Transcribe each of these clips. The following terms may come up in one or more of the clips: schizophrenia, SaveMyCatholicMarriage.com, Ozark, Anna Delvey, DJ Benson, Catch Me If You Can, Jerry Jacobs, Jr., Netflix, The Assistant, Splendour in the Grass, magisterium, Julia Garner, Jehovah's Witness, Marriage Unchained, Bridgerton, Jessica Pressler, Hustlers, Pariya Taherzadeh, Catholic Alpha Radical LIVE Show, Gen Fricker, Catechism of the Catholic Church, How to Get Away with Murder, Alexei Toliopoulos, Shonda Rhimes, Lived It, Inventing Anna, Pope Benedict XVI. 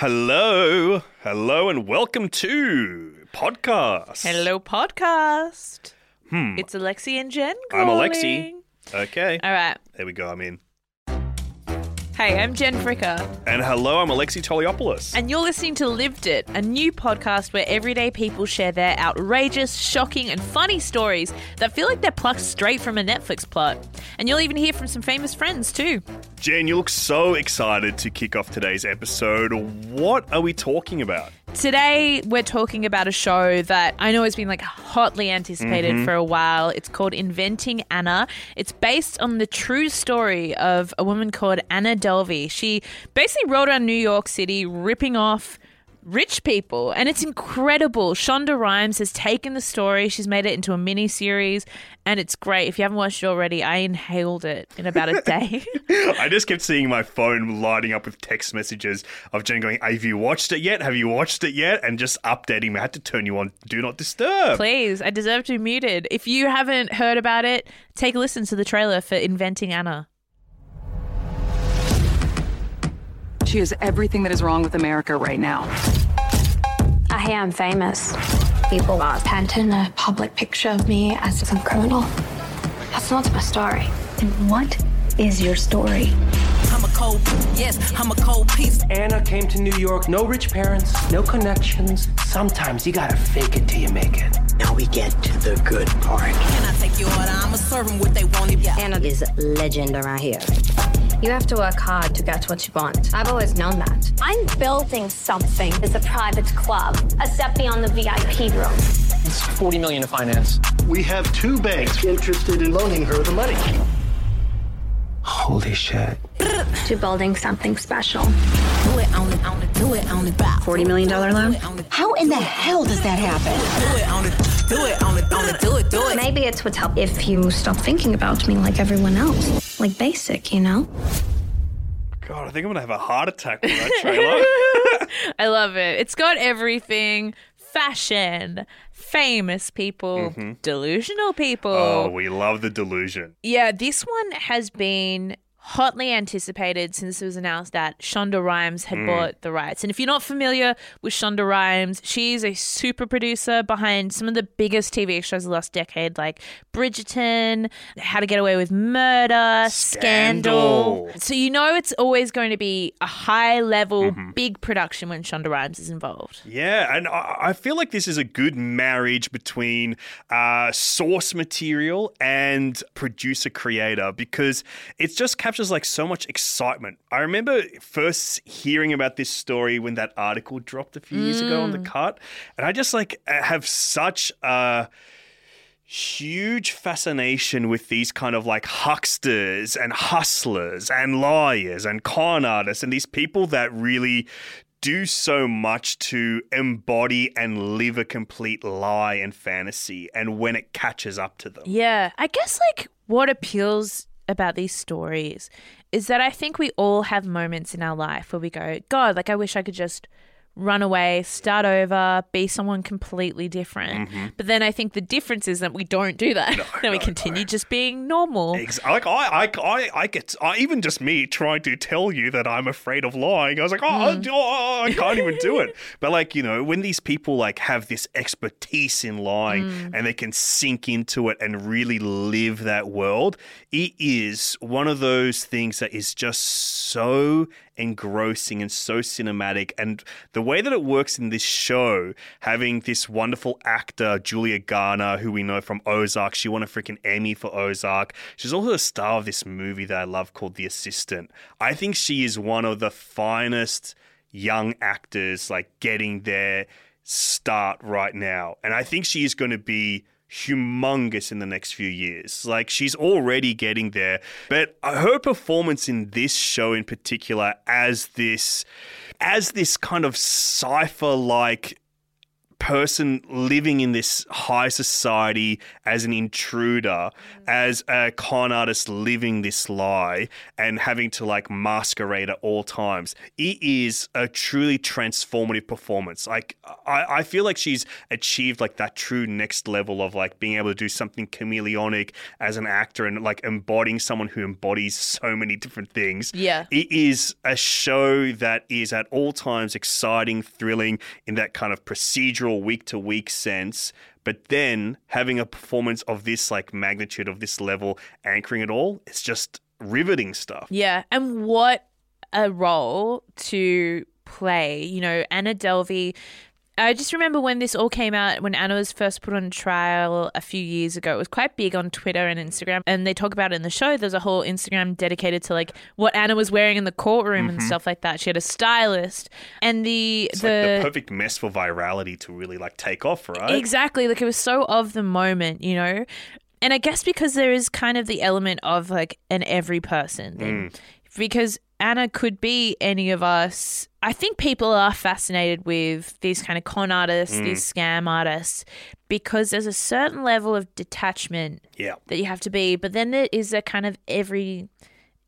Hello, and welcome to Podcast. Hello, Podcast. It's Alexei and Jen calling. I'm Alexei. Okay. All right. There we go. I'm in. Hey, I'm Gen Fricker. And hello, I'm Alexei Toliopoulos. And you're listening to Lived It, a new podcast where everyday people share their outrageous, shocking and funny stories that feel like they're plucked straight from a Netflix plot. And you'll even hear from some famous friends too. Jen, you look so excited to kick off today's episode. What are we talking about? Today, we're talking about a show that I know has been like hotly anticipated for a while. It's called Inventing Anna. It's based on the true story of a woman called Anna Delvey. She basically rolled around New York City ripping off rich people, and it's incredible. Shonda Rhimes has taken the story. She's made it into a mini-series, and it's great. If you haven't watched it already, I inhaled it in about a day. I just kept seeing my phone lighting up with text messages of Jen going, have you watched it yet? Have you watched it yet? And just updating me. I had to turn you on Do Not Disturb. Please, I deserve to be muted. If you haven't heard about it, take a listen to the trailer for Inventing Anna. She is everything that is wrong with America right now. I hear I'm famous. People are painting a public picture of me as some criminal. That's not my story. And what is your story? I'm a cold piece. Anna came to New York. No rich parents, no connections. Sometimes you gotta fake it till you make it. Now we get to the good part. Can I take your order? I'ma serve them what they want. Anna is a legend around here. You have to work hard to get what you want. I've always known that. I'm building something. It's a private club, a step beyond the VIP room. It's $40 million to finance. We have two banks interested in loaning her the money. Holy shit. To building something special. $40 million loan? How in the hell does that happen? Do it. Maybe it would help if you stop thinking about me like everyone else. Like basic, you know? God, I think I'm going to have a heart attack with that trailer. I love it. It's got everything. Fashion, famous people, delusional people. Oh, we love the delusion. Yeah, this one has been hotly anticipated since it was announced that Shonda Rhimes had bought the rights. And if you're not familiar with Shonda Rhimes, she's a super producer behind some of the biggest TV shows of the last decade, like Bridgerton, How to Get Away with Murder, Scandal. So you know it's always going to be a high-level, big production when Shonda Rhimes is involved. Yeah, and I feel like this is a good marriage between source material and producer-creator because it's just captured like so much excitement. I remember first hearing about this story when that article dropped a few years ago on The Cut, and I just like have such a huge fascination with these kind of like hucksters and hustlers and liars and con artists and these people that really do so much to embody and live a complete lie and fantasy, and when it catches up to them. Yeah, I guess like what appeals about these stories is that I think we all have moments in our life where we go, God, like I wish I could just run away, start over, be someone completely different. But then I think the difference is that we don't do that. No, we continue just being normal. Even just me trying to tell you that I'm afraid of lying. I was like, I can't even do it. But like, you know, when these people like have this expertise in lying and they can sink into it and really live that world, it is one of those things that is just so engrossing and so cinematic. And the way that it works in this show, having this wonderful actor, Julia Garner, who we know from Ozark. She won a freaking Emmy for Ozark. She's also the star of this movie that I love called The Assistant. I think she is one of the finest young actors like getting their start right now. And I think she is going to be humongous in the next few years. Like, she's already getting there. But her performance in this show in particular as this kind of cypher-like person living in this high society as an intruder, as a con artist living this lie and having to like masquerade at all times. It is a truly transformative performance. Like I feel like she's achieved like that true next level of like being able to do something chameleonic as an actor and like embodying someone who embodies so many different things. Yeah. It is a show that is at all times exciting, thrilling in that kind of procedural week to week sense, but then having a performance of this like magnitude, of this level, anchoring it all, it's just riveting stuff. Yeah. And what a role to play, you know, Anna Delvey. I just remember when this all came out, when Anna was first put on trial a few years ago, it was quite big on Twitter and Instagram, and they talk about it in the show. There's a whole Instagram dedicated to like what Anna was wearing in the courtroom and stuff like that. She had a stylist, and it's like the perfect mess for virality to really like take off, right? Exactly. Like it was so of the moment, you know? And I guess because there is kind of the element of like an every person thing, because Anna could be any of us. I think people are fascinated with these kind of con artists, these scam artists, because there's a certain level of detachment that you have to be. But then there is a kind of every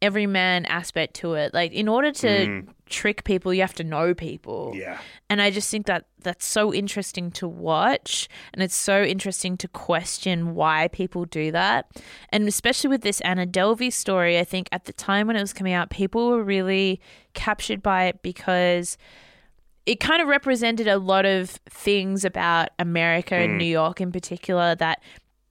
man aspect to it. Like in order to trick people, you have to know people. Yeah. And I just think that that's so interesting to watch, and it's so interesting to question why people do that. And especially with this Anna Delvey story, I think at the time when it was coming out, people were really captured by it because it kind of represented a lot of things about America and New York in particular, that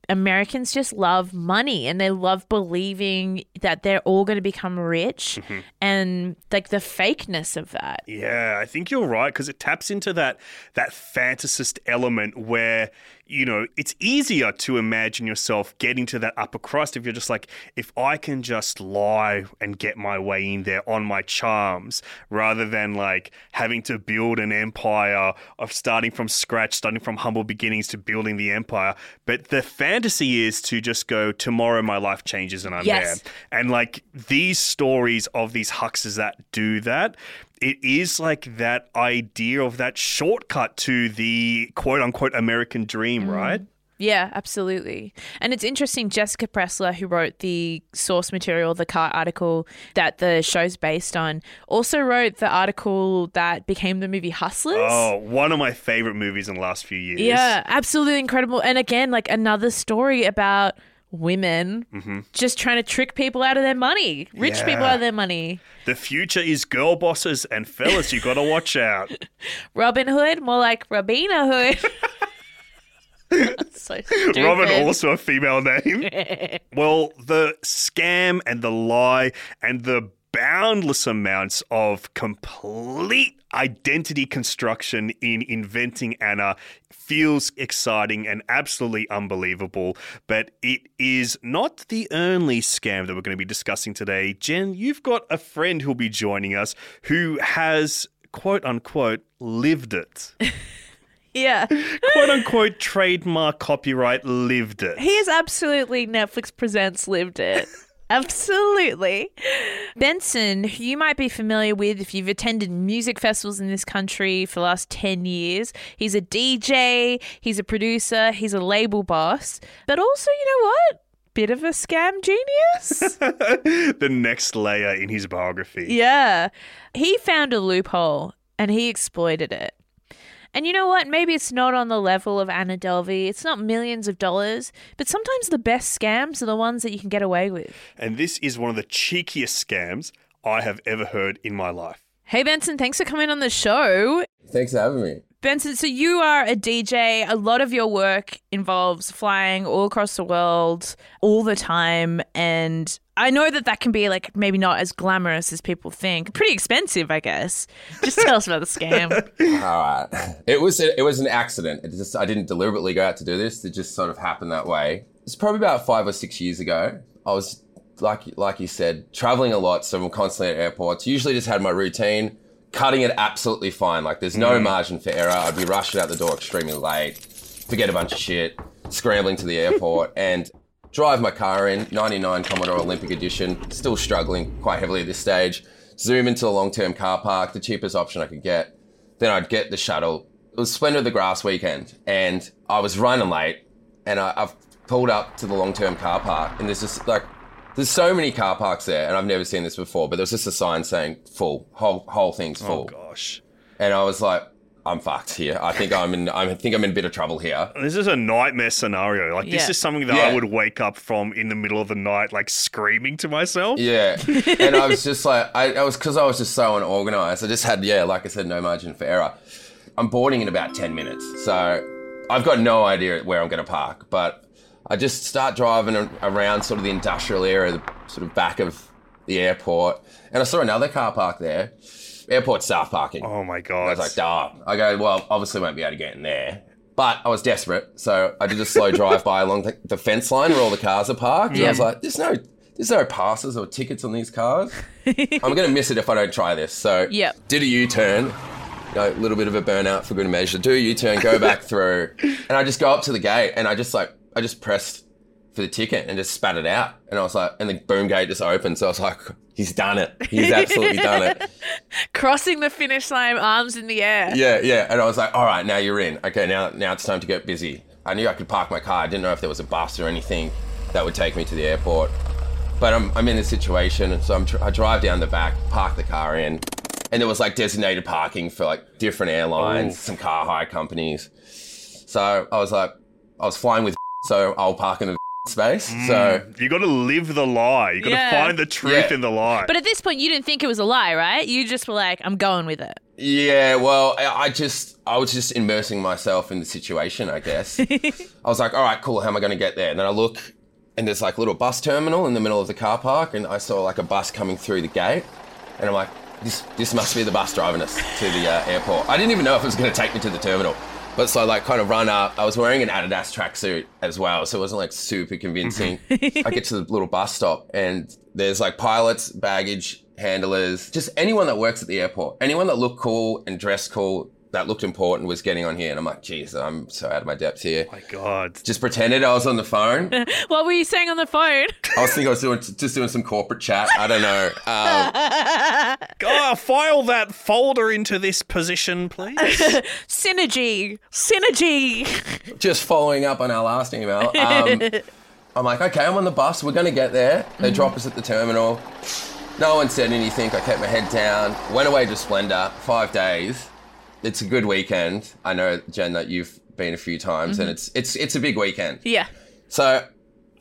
Americans just love money and they love believing that they're all going to become rich and like the fakeness of that. Yeah, I think you're right, because it taps into that fantasist element where, you know, it's easier to imagine yourself getting to that upper crust if you're just like, if I can just lie and get my way in there on my charms, rather than like having to build an empire of starting from scratch, starting from humble beginnings to building the empire. But the fantasy is to just go, tomorrow my life changes and I'm there. And like these stories of these hucksters that do that, it is like that idea of that shortcut to the quote-unquote American dream, right? Yeah, absolutely. And it's interesting, Jessica Pressler, who wrote the source material, the Cart article that the show's based on, also wrote the article that became the movie Hustlers. Oh, one of my favorite movies in the last few years. Yeah, absolutely incredible. And again, like another story about women just trying to trick people out of their money, rich people out of their money. The future is girl bosses, and fellas, you got to watch out. Robin Hood, more like Robina Hood. That's so stupid. Robin, also a female name. Well, the scam and the lie and the boundless amounts of complete identity construction in Inventing Anna feels exciting and absolutely unbelievable, but it is not the only scam that we're going to be discussing today. Jen, you've got a friend who'll be joining us who has, quote unquote, lived it. Yeah. Quote unquote trademark copyright lived it. He is absolutely Netflix Presents Lived It. Absolutely. Benson, who you might be familiar with if you've attended music festivals in this country for the last 10 years. He's a DJ, he's a producer, he's a label boss, but also, you know what? Bit of a scam genius. The next layer in his biography. Yeah. He found a loophole and he exploited it. And you know what? Maybe it's not on the level of Anna Delvey. It's not millions of dollars, but sometimes the best scams are the ones that you can get away with. And this is one of the cheekiest scams I have ever heard in my life. Hey, Benson, thanks for coming on the show. Thanks for having me. Benson, so you are a DJ. A lot of your work involves flying all across the world all the time. And I know that that can be like maybe not as glamorous as people think. Pretty expensive, I guess. Just tell us about the scam. All right. It was an accident. I didn't deliberately go out to do this. It just sort of happened that way. It's probably about 5 or 6 years ago. I was, like you said, traveling a lot. So I'm constantly at airports. Usually just had my routine, cutting it absolutely fine. Like there's no margin for error. I'd be rushing out the door extremely late, forget a bunch of shit, scrambling to the airport, and drive my car in, 99 Commodore Olympic edition, still struggling quite heavily at this stage. Zoom into a long-term car park, the cheapest option I could get. Then I'd get the shuttle. was Splendour in the Grass weekend, and I was running late, and I've pulled up to the long-term car park, and there's just like, there's so many car parks there, and I've never seen this before, but there's just a sign saying full, whole thing's full. Oh gosh. And I was like, I'm fucked here. I think I'm in a bit of trouble here. This is a nightmare scenario. Like, this is something that I would wake up from in the middle of the night, like screaming to myself. Yeah. And I was just like, I was, because I was just so unorganized. I just had, like I said, no margin for error. I'm boarding in about 10 minutes. So I've got no idea where I'm going to park, but I just start driving around sort of the industrial area, the sort of back of the airport. And I saw another car park there. Airport staff parking. Oh, my God. And I was like, duh. I go, well, obviously won't be able to get in there. But I was desperate, so I did a slow drive-by along the fence line where all the cars are parked. Yeah. And I was like, there's no passes or tickets on these cars. I'm going to miss it if I don't try this. So did a U-turn. You know, a little bit of a burnout for good measure. Do a U-turn, go back through. And I just go up to the gate, and I just pressed for the ticket and just spat it out. And I was like, and the boom gate just opened. So I was like, he's done it. He's absolutely done it. Crossing the finish line, arms in the air. Yeah. And I was like, all right, now you're in. Okay, now it's time to get busy. I knew I could park my car. I didn't know if there was a bus or anything that would take me to the airport. But I'm in this situation. And so I drive down the back, park the car in. And there was like designated parking for like different airlines, some car hire companies. So I was like, I was flying with, so I'll park in the space. So you got to live the lie. You got to find the truth in the lie. But at this point, you didn't think it was a lie, right? You just were like, I'm going with it. Yeah, well, I was just immersing myself in the situation, I guess. I was like, all right, cool. How am I going to get there? And then I look, and there's like a little bus terminal in the middle of the car park, and I saw like a bus coming through the gate, and I'm like, this must be the bus driving us to the airport. I didn't even know if it was going to take me to the terminal. But so I like kind of run up. I was wearing an Adidas tracksuit as well, so it wasn't like super convincing. I get to the little bus stop, and there's like pilots, baggage handlers, just anyone that works at the airport. Anyone that looked cool and dressed cool, that looked important, was getting on here. And I'm like, geez, I'm so out of my depth here. Oh my God. Just pretended I was on the phone. What were you saying on the phone? I was thinking I was doing some corporate chat. I don't know. File that folder into this position, please. Synergy. Just following up on our last email. I'm like, okay, I'm on the bus. We're going to get there. They drop us at the terminal. No one said anything. I kept my head down. Went away to Splendour. 5 days. It's a good weekend. I know, Jen, that you've been a few times, and it's a big weekend. Yeah. So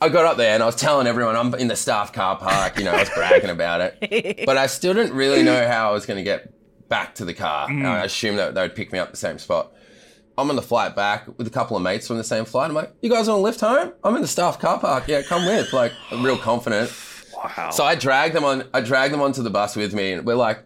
I got up there and I was telling everyone I'm in the staff car park, you know, I was bragging about it. But I still didn't really know how I was going to get back to the car. I assumed that they would pick me up the same spot. I'm on the flight back with a couple of mates from the same flight. I'm like, you guys want a lift home? I'm in the staff car park. Yeah, come with. Like, I'm real confident. Wow. So I dragged them on. I dragged them onto the bus with me, and we're like,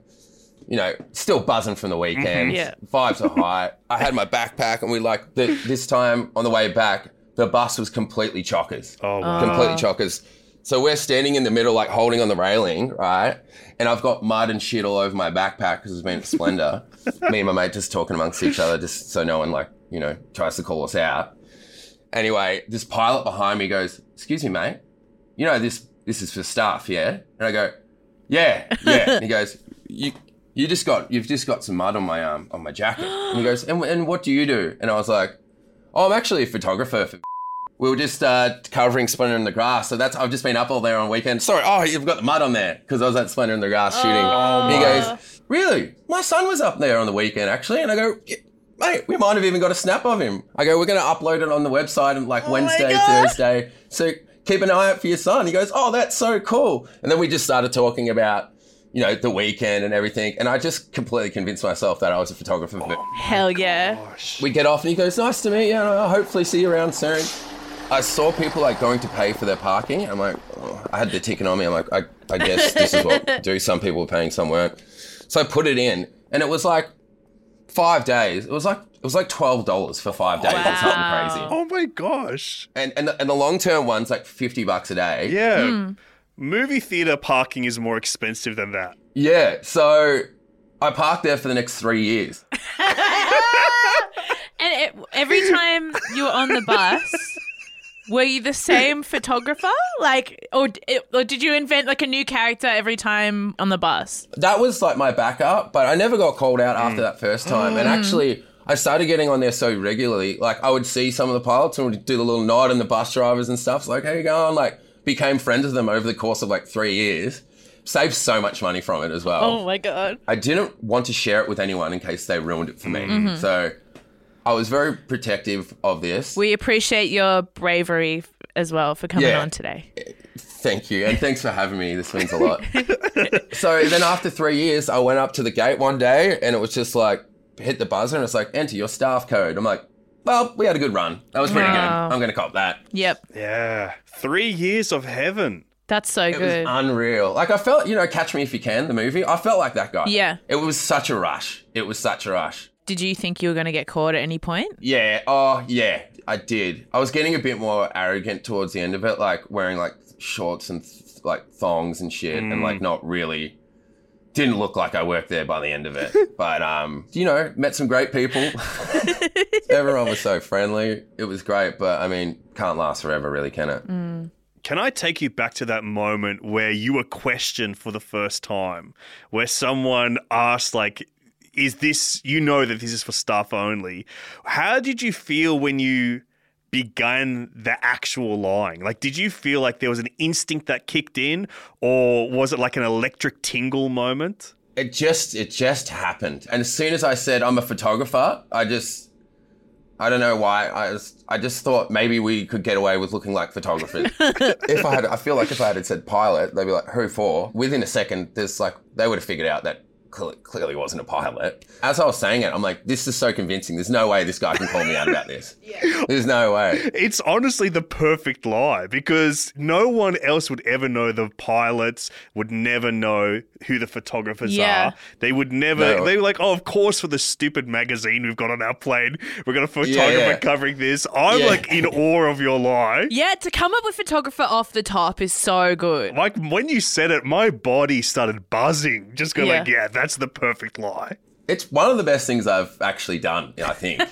you know, still buzzing from the weekend. Vibes are high. I had my backpack, and we like, this time on the way back, the bus was completely chockers. Oh, wow. Completely chockers. So we're standing in the middle, like holding on the railing, right? And I've got mud and shit all over my backpack because it's been at Splendour. Me and my mate just talking amongst each other, just so no one, like, you know, tries to call us out. Anyway, this pilot behind me goes, "Excuse me, mate. You know this is for staff, yeah?" And I go, "Yeah." And he goes, "You've just got some mud on my arm, on my jacket." And he goes, "And what do you do?" And I was like, "Oh, I'm actually a photographer for we were just covering Splendour in the Grass. So I've just been up all there on weekend. Sorry, you've got the mud on there." Because I was at Splendour in the Grass shooting. He goes, "Really? My son was up there on the weekend, actually." And I go, "Mate, we might have even got a snap of him." I go, "We're going to upload it on the website on like Wednesday, Thursday. So keep an eye out for your son." He goes, "Oh, that's so cool." And then we just started talking about, you know, the weekend and everything. And I just completely convinced myself that I was a photographer. Hell yeah. Gosh. We get off and he goes, "Nice to meet you. And I'll hopefully see you around soon." I saw people like going to pay for their parking. I'm like, I had the ticket on me. I'm like, I guess this is what we do. Some people were paying, some weren't. So I put it in, and it was like 5 days. It was like $12 for 5 days. Wow. Or something crazy. Oh my gosh. And the long-term one's like $50 a day. Yeah. Mm. Movie theater parking is more expensive than that. Yeah, so I parked there for the next 3 years. And every time you were on the bus, were you the same photographer? Like, or did you invent like a new character every time on the bus? That was like my backup, but I never got called out after that first time. And actually, I started getting on there so regularly. Like, I would see some of the pilots and would do the little nod and the bus drivers and stuff. It's like, how you going? Like, became friends with them over the course of like 3 years. Saved so much money from it as well. Oh, my God. I didn't want to share it with anyone in case they ruined it for me. Mm-hmm. So I was very protective of this. We appreciate your bravery as well for coming on today. Thank you. And thanks for having me. This means a lot. So then after 3 years, I went up to the gate one day and it was just like, hit the buzzer and it's like, enter your staff code. I'm like, well, we had a good run. That was pretty good. I'm going to cop that. Yep. Yeah. 3 years of heaven. That's so good. It was unreal. Like, I felt, you know, Catch Me If You Can, the movie, I felt like that guy. Yeah. It was such a rush. Did you think you were going to get caught at any point? Yeah. Oh, yeah, I did. I was getting a bit more arrogant towards the end of it, like wearing like shorts and like thongs and shit and like not really... Didn't look like I worked there by the end of it. But, you know, met some great people. Everyone was so friendly. It was great. But, I mean, can't last forever really, can it? Mm. Can I take you back to that moment where you were questioned for the first time, where someone asked, like, is this, you know that this is for staff only. How did you feel when you began the actual lying? Like, did you feel like there was an instinct that kicked in, or was it like an electric tingle moment? It just happened. And as soon as I said I'm a photographer, I don't know why. I just thought maybe we could get away with looking like photographers. I feel like if I had said pilot, they'd be like, who for? Within a second, there's like, they would have figured out that clearly wasn't a pilot. As I was saying it, I'm like, this is so convincing. There's no way this guy can call me out about this. Yeah. There's no way. It's honestly the perfect lie, because no one else would ever know. The pilots would never know who the photographers are. They would never. No. They were like, oh, of course, for the stupid magazine we've got on our plane, we're going to photographer covering this. I'm like in awe of your lie. Yeah, to come up with photographer off the top is so good. Like, when you said it, my body started buzzing. Just going like, yeah, that's the perfect lie. It's one of the best things I've actually done, I think.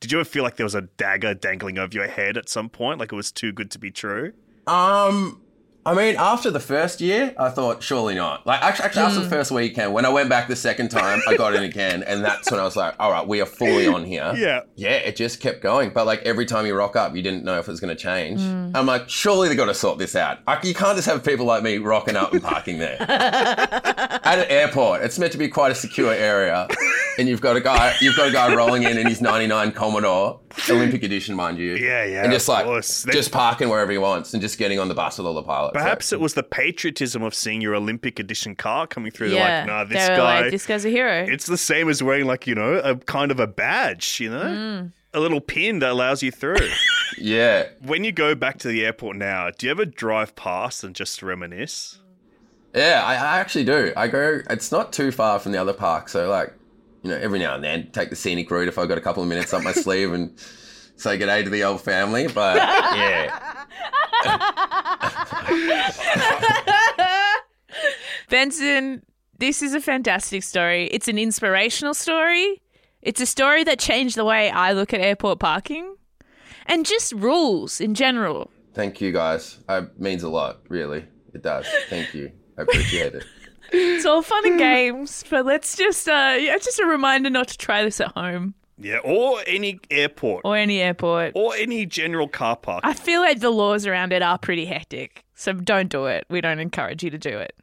Did you ever feel like there was a dagger dangling over your head at some point? Like it was too good to be true? I mean, after the first year, I thought, surely not. Like, actually after the first weekend, when I went back the second time, I got in again. And that's when I was like, all right, we are fully on here. Yeah. Yeah, it just kept going. But, like, every time you rock up, you didn't know if it was going to change. Mm. I'm like, surely they've got to sort this out. You can't just have people like me rocking up and parking there. At an airport, it's meant to be quite a secure area. And you've got a guy rolling in his 99 Commodore, Olympic edition, mind you. Yeah, yeah. And just like, just parking wherever he wants and just getting on the bus with all the pilots. Perhaps it was the patriotism of seeing your Olympic edition car coming through. Yeah. They're like, nah, this guy's a hero. It's the same as wearing, like, you know, a kind of a badge, you know, a little pin that allows you through. Yeah. When you go back to the airport now, do you ever drive past and just reminisce? Yeah, I actually do. I go, it's not too far from the other park. So, like, you know, every now and then take the scenic route if I've got a couple of minutes up my sleeve and say good day to the old family. But, yeah. Benson, this is a fantastic story. It's an inspirational story. It's a story that changed the way I look at airport parking and just rules in general. Thank you, guys. It means a lot, really. It does. Thank you. I appreciate it. It's all fun and games, but let's just, just a reminder not to try this at home. Yeah, or any airport. Or any general car park. I feel like the laws around it are pretty hectic, so don't do it. We don't encourage you to do it.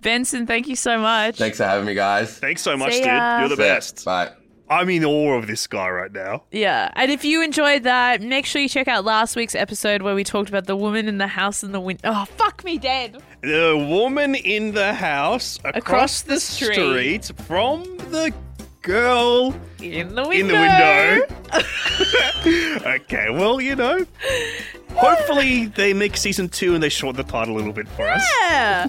Benson, thank you so much. Thanks for having me, guys. Thanks so much, dude. You're the best. Bye. I'm in awe of this guy right now. Yeah, and if you enjoyed that, make sure you check out last week's episode where we talked about the woman in the house in the window. Oh, fuck me dead. The woman in the house across the street from the girl in the window. Okay, well, you know, hopefully they make season 2 and they shorten the title a little bit for us. Yeah.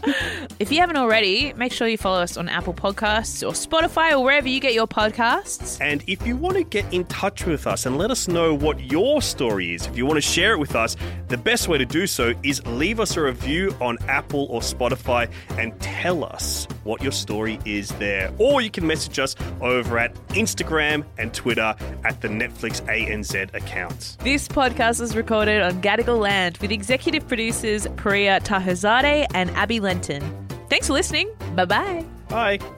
If you haven't already, make sure you follow us on Apple Podcasts or Spotify or wherever you get your podcasts. And if you want to get in touch with us and let us know what your story is, if you want to share it with us, the best way to do so is leave us a review on Apple or Spotify and tell us what your story is there. Or you can message us over at Instagram and Twitter at the Netflix ANZ account. This podcast was recorded on Gadigal land with executive producers Pariya Taherzadeh and Abbey Lenton. Thanks for listening. Bye-bye. Bye.